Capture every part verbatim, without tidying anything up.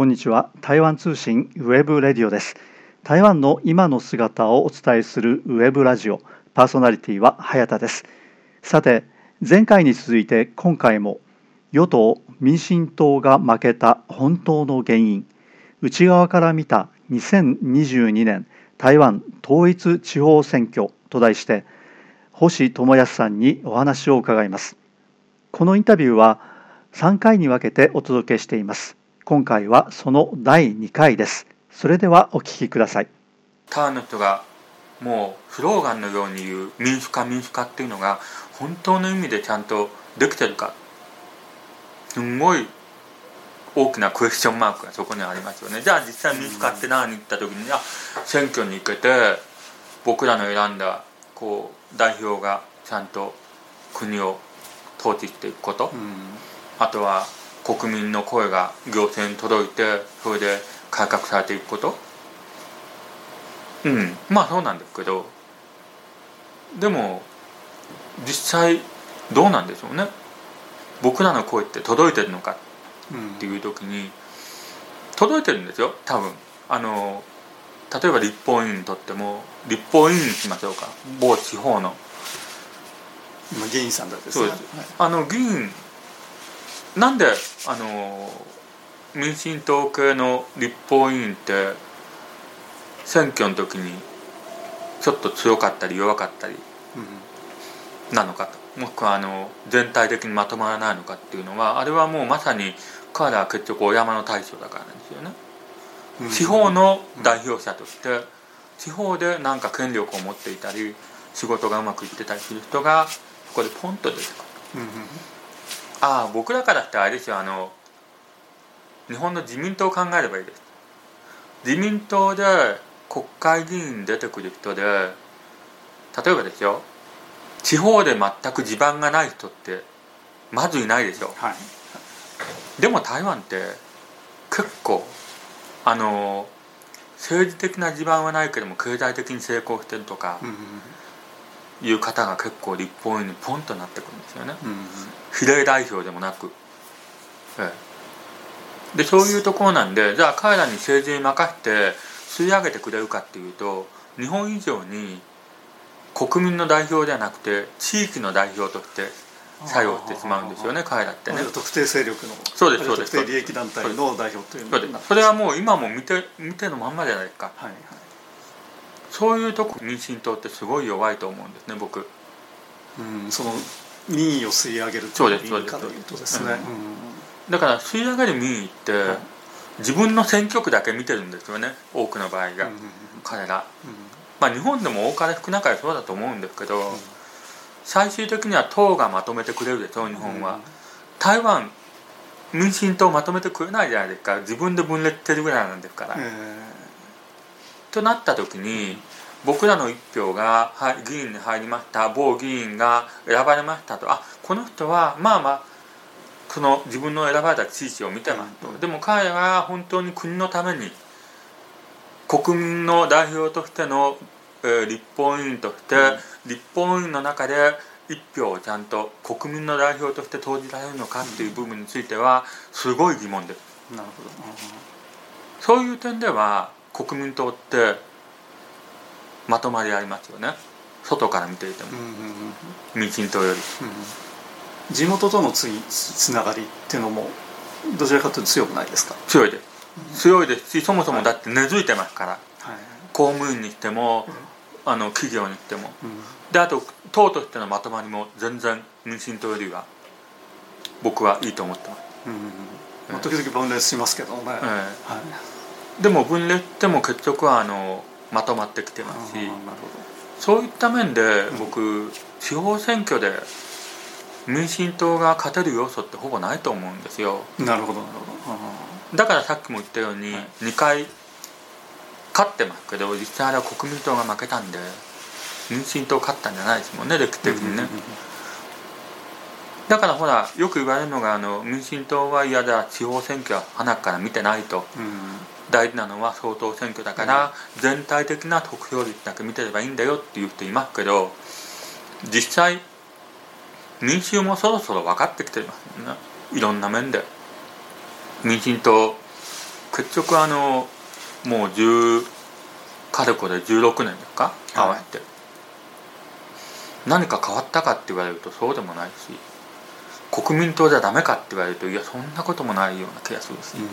こんにちは。台湾通信ウェブレディオです。台湾の今の姿をお伝えするウェブラジオ、パーソナリティは早田です。さて、前回に続いて今回も与党・民進党が負けた本当の原因、内側から見たにせんにじゅうにねん台湾統一地方選挙と題して、星友康さんにお話を伺います。このインタビューはさんかいに分けてお届けしています。今回はそのだいにかいです。それではお聞きください。台湾の人がもうスローガンのように言う民主化民主化っていうのが本当の意味でちゃんとできてるか、すんごい大きなクエスチョンマークがそこにありますよね。じゃあ実際民主化って何に言った時に、あ、選挙に行けて僕らの選んだこう代表がちゃんと国を統治していくこと、うん、あとは国民の声が行政に届いて、それで改革されていくこと、うん、まあそうなんですけど、でも実際どうなんでしょうね。僕らの声って届いてるのかっていう時に、うん、届いてるんですよ多分。あの例えば立法委員にとっても、立法委員にしましょうか、某地方の議員さんだってそうです、はい、あの議員なんであの民進党系の立法委員って選挙の時にちょっと強かったり弱かったりなのかと、もしくはあの全体的にまとまらないのかっていうのは、あれはもうまさに彼らは結局お山の大将だからなんですよね、うん、地方の代表者として地方で何か権力を持っていたり仕事がうまくいってたりする人がそこでポンと出てくる、うん、ああ僕らからってあれですよ、あの日本の自民党を考えればいいです。自民党で国会議員出てくる人で、例えばですよ、地方で全く地盤がない人ってまずいないでしょ、はい、でも台湾って結構あの政治的な地盤はないけども経済的に成功してるとか、うんうん、いう方が結構立法院にポンとなってくるんですよね、うんうん、比例代表でもなく、ええ、でそういうところなんで、じゃあ彼らに政治に任せて吸い上げてくれるかっていうと、日本以上に国民の代表ではなくて地域の代表として作用してしまうんですよね彼らってね。特定勢力の、そうですそうです、特定利益団体の代表というのが、 そ, それはもう今も見て見てのまんまじゃないですか、はいはい、そういうとこ民進党ってすごい弱いと思うんですね僕、うん、その民意を吸い上げるという意味かというとですね、うん、だから吸い上げる民意って、はい、自分の選挙区だけ見てるんですよね多くの場合が、うんうんうん、彼ら、うんまあ、日本でも多かれ少なかれそうだと思うんですけど、うん、最終的には党がまとめてくれるでしょ日本は、うん、台湾民進党まとめてくれないじゃないですか、自分で分裂してるぐらいなんですから、えーとなった時に、僕らの一票が議員に入りました、某議員が選ばれましたと、あ、この人はまあまあその自分の選ばれた地域を見てますと、でも彼は本当に国のために国民の代表としての、えー、立法委員として、うん、立法委員の中で一票をちゃんと国民の代表として投じられるのかっていう部分についてはすごい疑問です、うん、なるほど、うん、そういう点では国民党ってまとまりありますよね外から見ていても、うんうんうん、民進党より、うんうん、地元との つ, つながりっていうのもどちらかというと強くないですか。強いです、うん、強いですし、そもそもだって根付いてますから、はい、公務員にしても、うん、あの企業にしても、うん、であと党としてのまとまりも全然民進党よりは僕はいいと思ってます、うんうんうんまあ、時々分裂しますけどね、えーはいでも分裂しても結局はあのまとまってきてますし、そういった面で僕地方選挙で民進党が勝てる要素ってほぼないと思うんですよ。なるほどなるほど。だからさっきも言ったようににかい勝ってますけど、実際あれは国民党が負けたんで民進党勝ったんじゃないですもんね歴史的にね。だからほらよく言われるのがあの民進党は嫌だ、地方選挙は花から見てないと、大事なのは総統選挙だから全体的な得票率だけ見てればいいんだよっていう人いますけど、実際民衆もそろそろ分かってきてますよねいろんな面で。民進党比結局あのもうじゅうかれこれじゅうろくねんですか変わって、はい、何か変わったかって言われるとそうでもないし、国民党じゃダメかって言われるといやそんなこともないような気がするし、うん、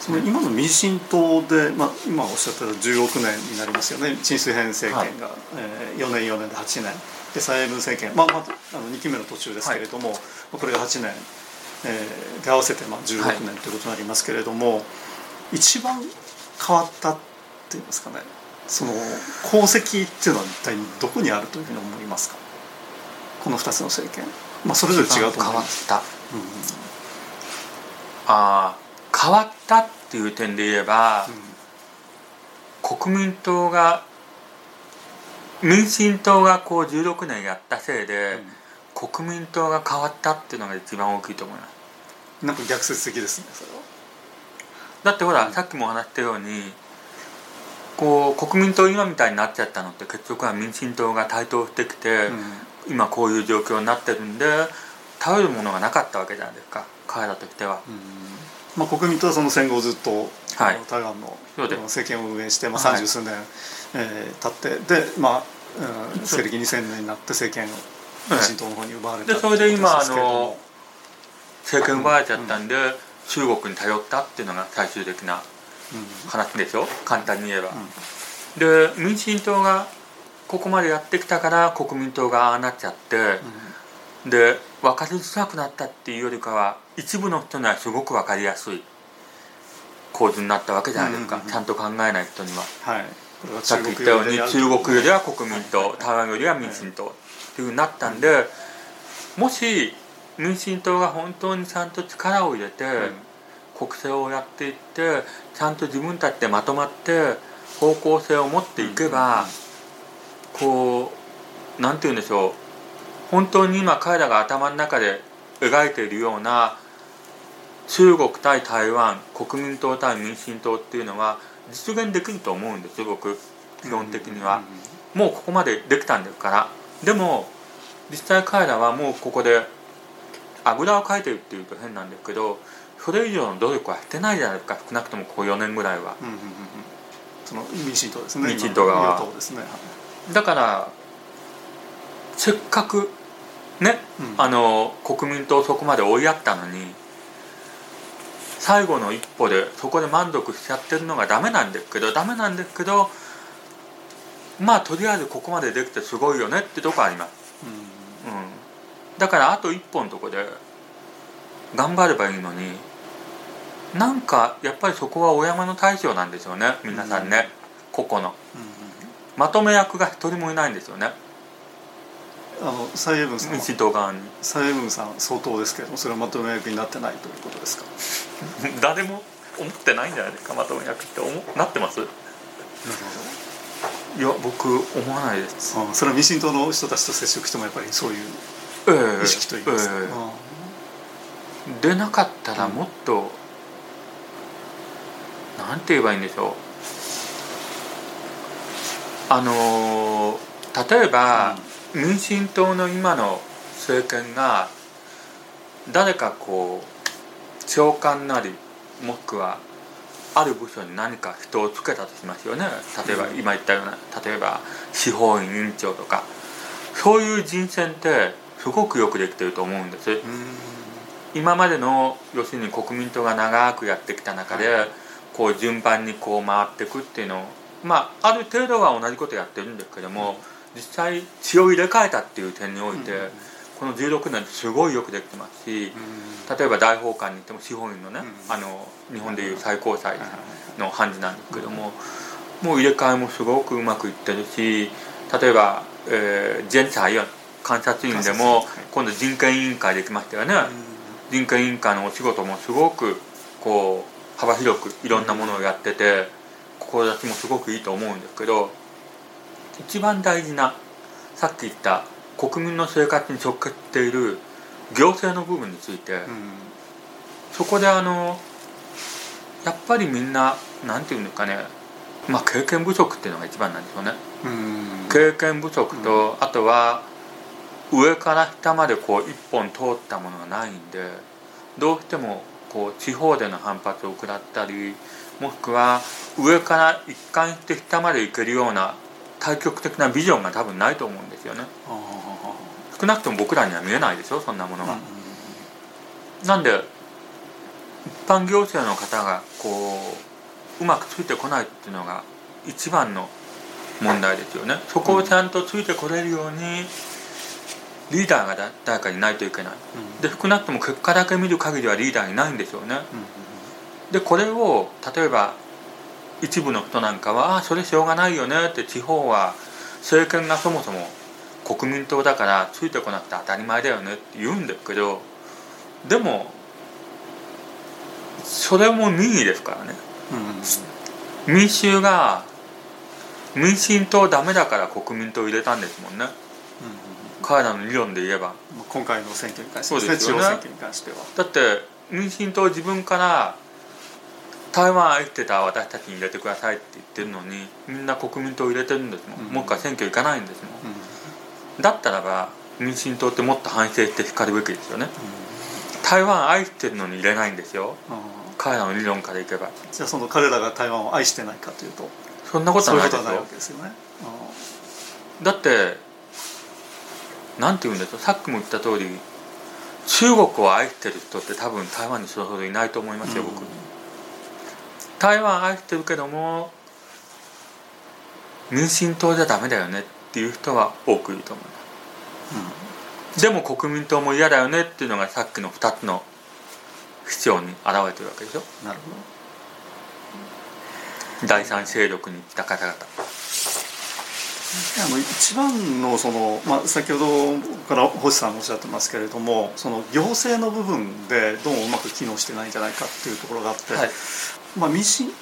その今の民進党で、まあ、今おっしゃったじゅうろくねんになりますよね、陳水扁政権が、はい、えー、よねんよねんではちねんで蔡英文政権、まあまあ、あのにきめの途中ですけれども、はい、これがはちねん、えー、で合わせてまあじゅうろくねんということになりますけれども、はい、一番変わったっていうんですかね、その功績っていうのは一体どこにあるというふうに思いますか？このふたつの政権、まあ、それぞれ違うと思います。変わった、うん、あ変わったっていう点で言えば、うん、国民党が民進党がこうじゅうろくねんやったせいで、うん、国民党が変わったっていうのが一番大きいと思います。なんか逆説的ですねそれは。だってほら、うん、さっきもお話したようにこう国民党今みたいになっちゃったのって結局は民進党が台頭してきて、うん、今こういう状況になってるんで頼るものがなかったわけじゃないですか彼らとしては、うん、まあ、国民党はその戦後ずっと、はい、台湾の政権を運営して、まあ、さんじゅう数年、はい、えー、経ってで、まあ、うん、西暦にせんねんになって政権を民進党の方に奪われた、はい、でそれで今あの政権奪われちゃったんで、うん、中国に頼ったっていうのが最終的な話でしょ、うん、簡単に言えば、うん、で民進党がここまでやってきたから国民党がああなっちゃって、うん、で分かりづらくなったっていうよりかは一部の人にはすごく分かりやすい構図になったわけじゃないですか、うんうんうん、ちゃんと考えない人には、はい、これはさっき言ったように中国よりは国民党、はい、台湾よりは民進党、はい、っていう風になったんで、はい、もし民進党が本当にちゃんと力を入れて、はい、国政をやっていってちゃんと自分たちでまとまって方向性を持っていけば、こうなんていうんでしょう、本当に今彼らが頭の中で描いているような中国対台湾、国民党対民進党っていうのは実現できると思うんですよ僕基本的には、うんうんうん、もうここまでできたんですから。でも実際彼らはもうここであぐらをかいてるっていうと変なんですけどそれ以上の努力はしてないじゃないですか、少なくともここよねんぐらいは、うんうんうん、その民進党ですね、民進党側はですね、はい、だからせっかくね、うん、あの国民党そこまで追いやったのに最後の一歩でそこで満足しちゃってるのがダメなんですけどダメなんですけどまあとりあえずここまでできてすごいよねってとこあります、うんうん、だからあと一歩のとこで頑張ればいいのになんかやっぱりそこはお山の大将なんですよね皆さんね、うん、個々の、うんうん、まとめ役が一人もいないんですよね。あの蔡英文さん蔡英文さん相当ですけどそれはまとめ役になってないということですか？誰も思ってないんじゃないですかまとめ役ってなってます？なるほど、いや僕思わないです。ああ、それは民進党の人たちと接触してもやっぱりそういう意識といいますか、えーえー、ああでなかったらもっと、うん、なんて言えばいいんでしょう、あのー、例えば、うん、民進党の今の政権が誰かこう長官なりもしくはある部署に何か人をつけたとしますよね。例えば今言ったような例えば司法院委員長とかそういう人選ってすごくよくできてると思うんです。うん、今までの要するに国民党が長くやってきた中で、はい、こう順番にこう回っていくっていうのをまあある程度は同じことやってるんですけども、うん、実際血を入れ替えたっていう点において、うん、このじゅうろくねんすごいよくできてますし、うん、例えば大法官に行っても司法院のね、うん、あの日本でいう最高裁の判事なんですけども、うん、もう入れ替えもすごくうまくいってるし、例えば、えー、ジェンサイや監察院でも今度人権委員会できましたよね、うん、人権委員会のお仕事もすごくこう幅広くいろんなものをやってて志もすごくいいと思うんですけど、一番大事なさっき言った国民の生活に直結している行政の部分について、うん、そこであのやっぱりみんななんていうんですかね、まあ、経験不足っていうのが一番なんでしょうね、うん、経験不足と、うん、あとは上から下までこう一本通ったものがないんでどうしてもこう地方での反発を食らったり、もしくは上から一貫して下まで行けるような対極的なビジョンが多分ないと思うんですよね。少なくとも僕らには見えないでしょ、そんなものが。なんで一般行政の方がこううまくついてこないっていうのが一番の問題ですよね。そこをちゃんとついてこれるようにリーダーが誰かにないといけない。で少なくとも結果だけ見る限りはリーダーにないんでしょうね。でこれを例えば一部の人なんかはあそれしょうがないよねって、地方は政権がそもそも国民党だからついてこなくて当たり前だよねって言うんですけど、でもそれも民意ですからね、うんうんうん、民衆が民進党ダメだから国民党入れたんですもんね、うんうんうん、彼らの理論で言えば今回の選挙に関しては、そうですよね、地方選挙に関してはだって民進党自分から台湾生きてた私たちに入れてくださいって言ってるのに、みんな国民党入れてるんですもん、うんうん、もう一回選挙行かないんですもん、うんうん、だったらば民進党ってもっと反省して叱るべきですよね、うん、台湾愛してるのに入れないんですよ、うん、彼らの理論からいけば。じゃあその彼らが台湾を愛してないかというとそんなことはないですよ。そういうことはないわけですよね、うん、だってなんて言うんだと、さっきも言った通り中国を愛してる人って多分台湾にそれほどいないと思いますよ、うん、僕台湾愛してるけども民進党じゃダメだよねっていう人は多くいると思います、うん、でも国民党も嫌だよねっていうのがさっきのふたつの主張に現れてるわけでしょ。なるほど。だいさん勢力に行った方々、あの一番のその、まあ、先ほどから星さんおっしゃってますけれども、その行政の部分でどうもうまく機能してないんじゃないかっていうところがあって、はい、まあ、民進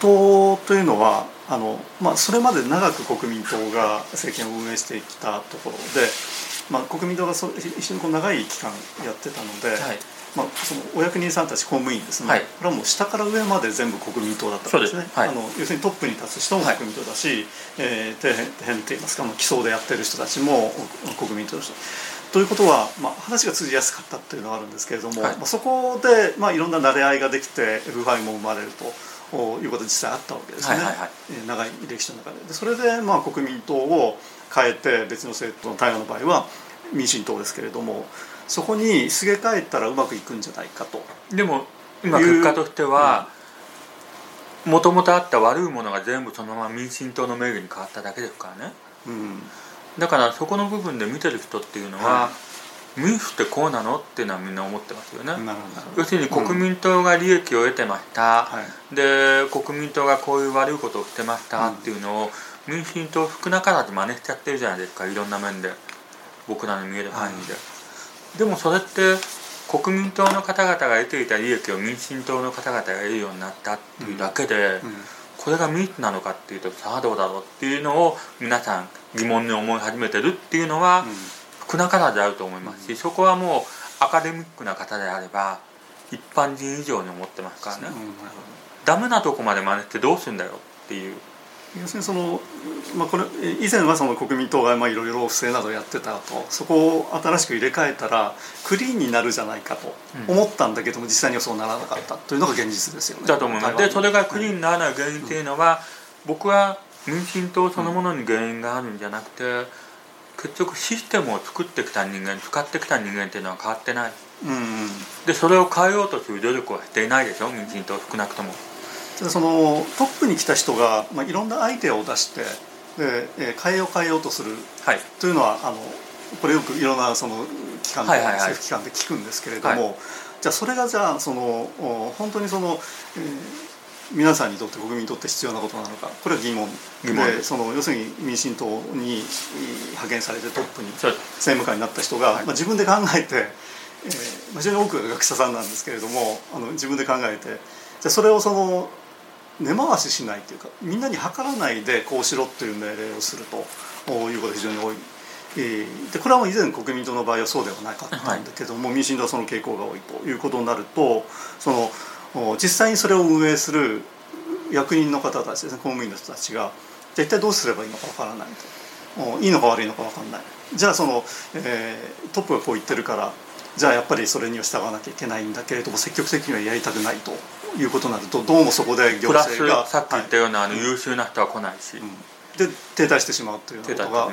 党というのはあの、まあ、それまで長く国民党が政権を運営してきたところで、まあ、国民党がそ非常にこう長い期間やってたので、はい、まあ、そのお役人さんたち公務員ですね、はい、これはもう下から上まで全部国民党だったんですね。そうです、はい、あの要するにトップに立つ人も国民党だし、はい、えー、底辺、底辺といいますか、まあ、基層でやってる人たちも国民党だしということは、まあ、話が通じやすかったというのはあるんですけれども、はい、まあ、そこで、まあ、いろんな慣れ合いができて腐敗も生まれるということが実際あったわけですね、はいはいはい、長い歴史の中で。でそれで、まあ、国民党を変えて別の政党の台湾の場合は民進党ですけれども、そこにすげ替えたらうまくいくんじゃないかと。でも今結果としてはもともとあった悪いものが全部そのまま民進党の名義に変わっただけですからね、うん、だからそこの部分で見てる人っていうのは、うん、民主ってこうなのっていうのはみんな思ってますよね。要するに国民党が利益を得てました、うん、で国民党がこういう悪いことをしてましたっていうのを、うん、民進党少なからず真似しちゃってるじゃないですか、いろんな面で僕らの見える範囲で、はい、でもそれって国民党の方々が得ていた利益を民進党の方々が得るようになったっていうだけで、うんうん、これが民主なのかっていうとさあどうだろうっていうのを皆さん疑問に思い始めてるっていうのは少なからずあると思いますし、そこはもうアカデミックな方であれば一般人以上に思ってますからね、うん、ダメなとこまで真似してどうするんだよっていう。要するにその、まあ、これ以前はその国民党がいろいろ不正などやってたと、そこを新しく入れ替えたらクリーンになるじゃないかと思ったんだけども、実際にはそうならなかったというのが現実ですよね。だと思います。でそれがクリーンにならない原因というのは、うん、僕は民進党そのものに原因があるんじゃなくて、うん、結局システムを作ってきた人間、使ってきた人間というのは変わってない、うんうん、でそれを変えようとする努力はしていないでしょ、民進党少なくとも。そのトップに来た人が、まあ、いろんなアイデアを出してで、えー、変えよう変えようとする、はい、というのはあのこれよくいろんなその機関で、はいはいはい、政府機関で聞くんですけれども、はい、じゃあそれがじゃあその本当にその、えー、皆さんにとって国民にとって必要なことなのか、これは疑問 で, 疑問でその要するに民進党に派遣されてトップに政務官になった人が、はい、まあ、自分で考えて、えー、非常に多くが学者さんなんですけれども、あの自分で考えてじゃそれをその根回ししないというか、みんなに計らないでこうしろという命令をするということが非常に多い、えー、でこれは以前国民党の場合はそうではなかったんだけども、はい、民進党はその傾向が多いということになると、その実際にそれを運営する役人の方たちですね、公務員の人たちがじゃあ一体どうすればいいのか分からないと、いいのか悪いのか分からない、じゃあその、えー、トップがこう言ってるからじゃあやっぱりそれには従わなきゃいけないんだけれども積極的にはやりたくないということになると、どうもそこで行政がプラスさっき言ったような、はい、あの優秀な人は来ないし、うん、で停滞してしまうということが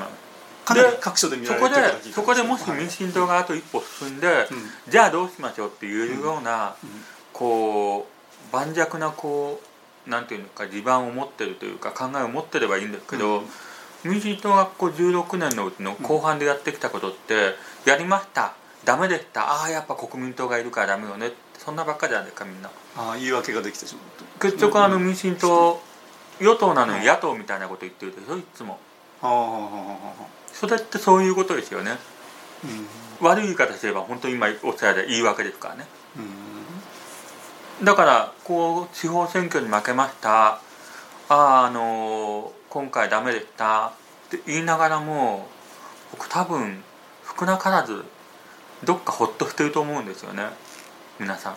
かなり各所で見られている気がします。そこでもし民進党があと一歩進んで、はい、じゃあどうしましょうっていうような、うんうん、こう盤石なこうなんていうのか地盤を持ってるというか考えを持ってればいいんですけど、うん、民進党がこうじゅうろくねんのうちの後半でやってきたことって、うん、やりましたダメでした、ああやっぱ国民党がいるからダメよね、そんなばっかりじゃないかみんな。ああ言い訳ができてしまうと。結局あの民進党、うん、与党なのに野党みたいなこと言ってるでしょいつも。ああそれってそういうことですよね、うん、悪い言い方すれば本当に今おっしゃられた言い訳ですからね、うん、だからこう地方選挙に負けました、あああの今回ダメでしたって言いながらも僕多分少なからずどっかほっとしてると思うんですよね皆さ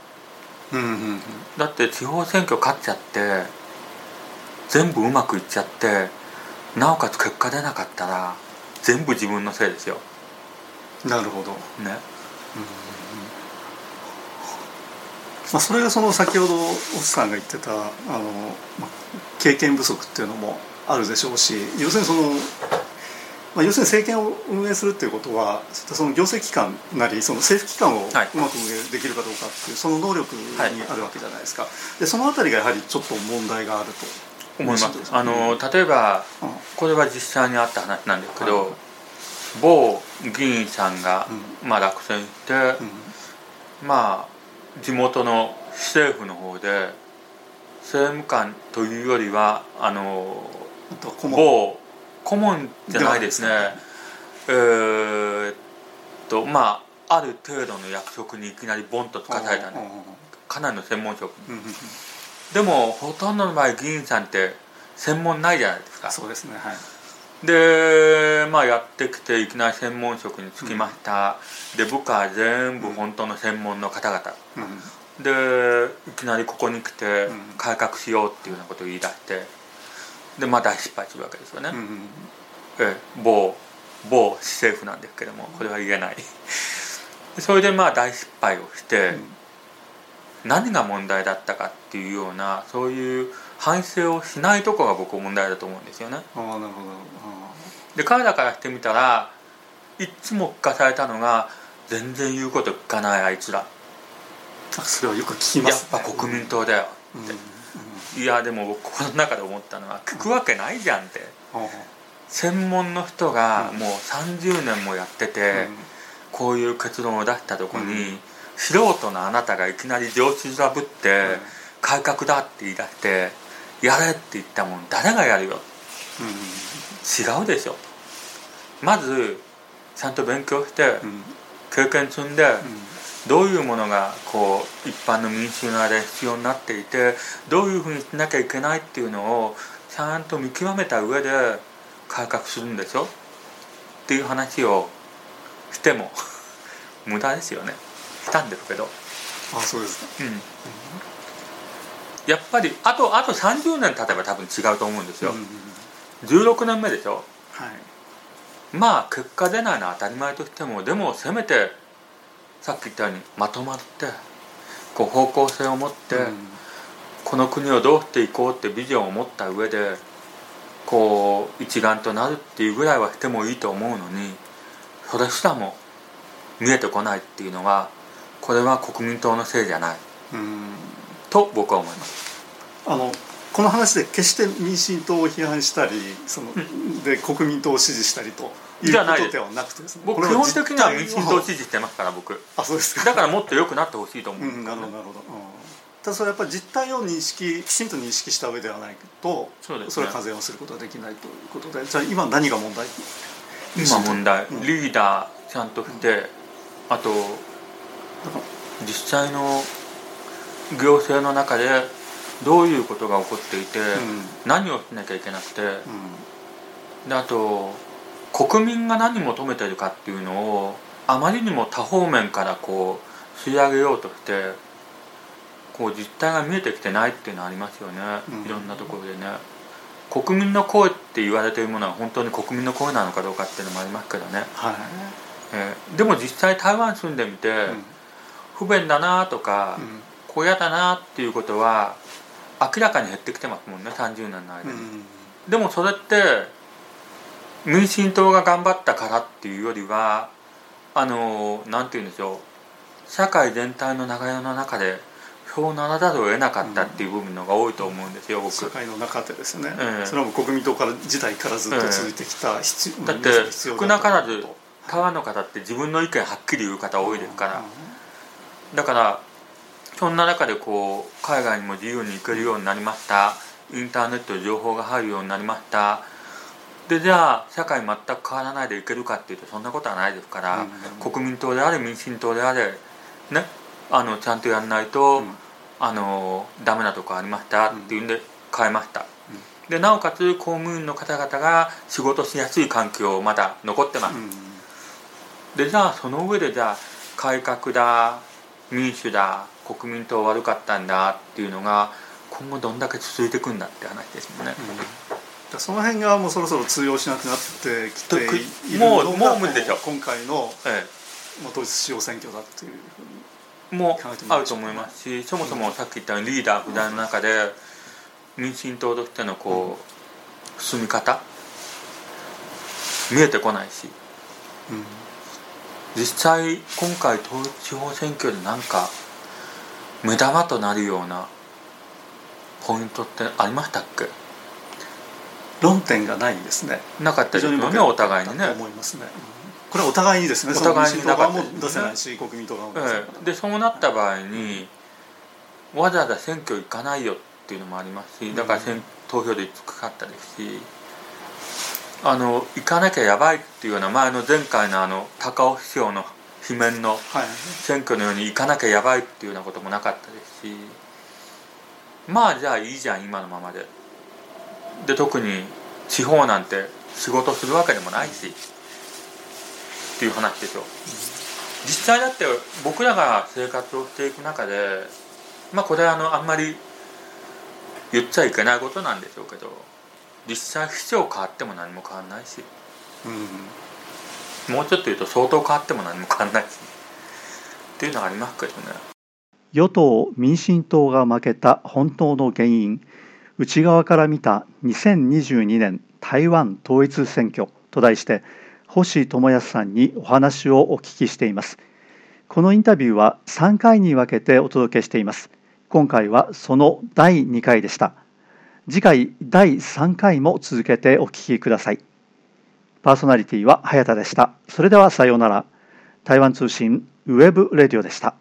ん、うんうんうん、だって地方選挙勝っちゃって全部うまくいっちゃってなおかつ結果出なかったら全部自分のせいですよ。なるほどね、うんうん、まあ、それがその先ほどおっさんが言ってたあの、まあ、経験不足っていうのもあるでしょうし、要するにそのまあ、要するに政権を運営するということはその行政機関なりその政府機関をうまく運営できるかどうかっていうその能力にあるわけじゃないですか、はい、でそのあたりがやはりちょっと問題があると思います、ね、あの例えば、うん、これは実際にあった話なんですけど、はい、某議員さんが、うんまあ、落選して、うんまあ、地元の市政府の方で政務官というよりはあのあと某顧問じゃないですね。えー、っとまあある程度の役職にいきなりボンとつかされたんで、かなりの専門職に。でもほとんどの場合議員さんって専門ないじゃないですか。そうですね。はい、でまあやってきていきなり専門職に就きました。うん、で部下は全部本当の専門の方々。うん、でいきなりここに来て改革しようっていうようなことを言い出して。でまあ、大失敗するわけですよね、うんうん、え某某市政府なんですけどもこれは言えないそれでまあ大失敗をして、うん、何が問題だったかっていうようなそういう反省をしないとこが僕は問題だと思うんですよね。ああなるほど。あで彼らからしてみたらいつも聞かされたのが全然言うこと聞かないあいつら、それはよく聞きますね、やっぱ国民党だよって、うんうんいやでも僕心の中で思ったのは聞くわけないじゃんって、うん、専門の人がもうさんじゅうねんもやってて、うん、こういう結論を出したとこに、うん、素人のあなたがいきなり常識ずらぶって、うん、改革だって言い出してやれって言ったもん誰がやるよ、うん、違うでしょ、まずちゃんと勉強して、うん、経験積んで、うんどういうものがこう一般の民衆の間で必要になっていてどういうふうにしなきゃいけないっていうのをちゃんと見極めた上で改革するんでしょっていう話をしても無駄ですよね。したんですけど。あ、そうですね、うん、やっぱりあとあとさんじゅうねん経てば多分違うと思うんですよ、うんうん、じゅうろくねんめでしょ、はい、まあ結果出ないのは当たり前としてもでもせめてさっき言ったようにまとまってこう方向性を持って、うん、この国をどうしていこうってビジョンを持った上でこう一丸となるっていうぐらいはしてもいいと思うのにそれすらも見えてこないっていうのはこれは国民党のせいじゃない、うん、と僕は思います。あのこの話で決して民進党を批判したりその、うん、で国民党を支持したりということではなくてですね、僕基本的には民進党を支持してますから僕。あ、そうですか。だからもっと良くなってほしいと思うんですからね、うん、なるほどなるほど、うん、ただそれはやっぱり実態を認識きちんと認識した上ではないと そうですね、それは課税をすることができないということで、じゃあ今何が問題、今問題、うん、リーダーちゃんとして、うん、あと実際の行政の中でどういうことが起こっていて、うん、何をしなきゃいけなくて、うん、であと国民が何求めてるかっていうのをあまりにも多方面からこう吸い上げようとしてこう実態が見えてきてないっていうのはありますよね、うん、いろんなところでね。国民の声って言われているものは本当に国民の声なのかどうかっていうのもありますけどね、はい、えー、でも実際台湾住んでみて、うん、不便だなとか、うん、こうやだなっていうことは明らかに減ってきてますもんね、さんじゅうねんの間に、うん、でもそれって民進党が頑張ったからっていうよりは、あのー、なんて言うんでしょう、社会全体の流れの中でそうならざるを得なかったっていう部分のが多いと思うんですよ、うん、僕社会の中でですね、えー、それは国民党から時代からずっと続いてきた必要、えー、だって少なからず台湾の方って自分の意見はっきり言う方多いですから、うん、だからそんな中でこう海外にも自由に行けるようになりました、インターネットで情報が入るようになりました、でじゃあ社会全く変わらないでいけるかっていうとそんなことはないですから、うん、国民党であれ民進党であれね、あのちゃんとやんないと、うん、あのダメなとこありましたっていうんで変えました、うん、でなおかつ公務員の方々が仕事しやすい環境まだ残ってます、うん、でじゃあその上でじゃあ改革だ民主だ国民党悪かったんだっていうのが今後どんだけ続いていくんだって話ですもんね、うん、だその辺がもうそろそろ通用しなくなってきているのが今回の統一地方選挙だっていうふうにもあると思いますし、そもそもさっき言ったようにリーダー不在の中で民進党としてのこう進み方見えてこないし、実際今回統一地方選挙でなんか目玉となるようなポイントってありましたっけ？論点がないんですね。なかったですよね、お互いにね。思いますね。これはお互いにですね、お互いになかったですね、民進党側も出せないし国民党側も出せない、えー、でそうなった場合に、うん、わざわざ選挙行かないよっていうのもありますし、だから選、うん、投票で行くかったですし、あの行かなきゃやばいっていうような前の前回 の, あの高尾市長の罷免の選挙のように行かなきゃやばいっていうようなこともなかったですし、まあじゃあいいじゃん今のままでで、特に地方なんて仕事するわけでもないし、うんっていう話でしょ。実際だって僕らが生活をしていく中で、まあこれは あのあんまり言っちゃいけないことなんでしょうけど、実際市長変わっても何も変わんないし、うん、もうちょっと言うと相当変わっても何も変わんないしっていうのがありますけどね。与党民進党が負けた本当の原因、内側から見たにせんにじゅうにねん台湾統一選挙と題して星友康さんにお話をお聞きしています。このインタビューはさんかいに分けてお届けしています。今回はそのだいにかいでした。次回だいさんかいも続けてお聞きください。パーソナリティは早田でした。それではさようなら。台湾通信ウェブレディオでした。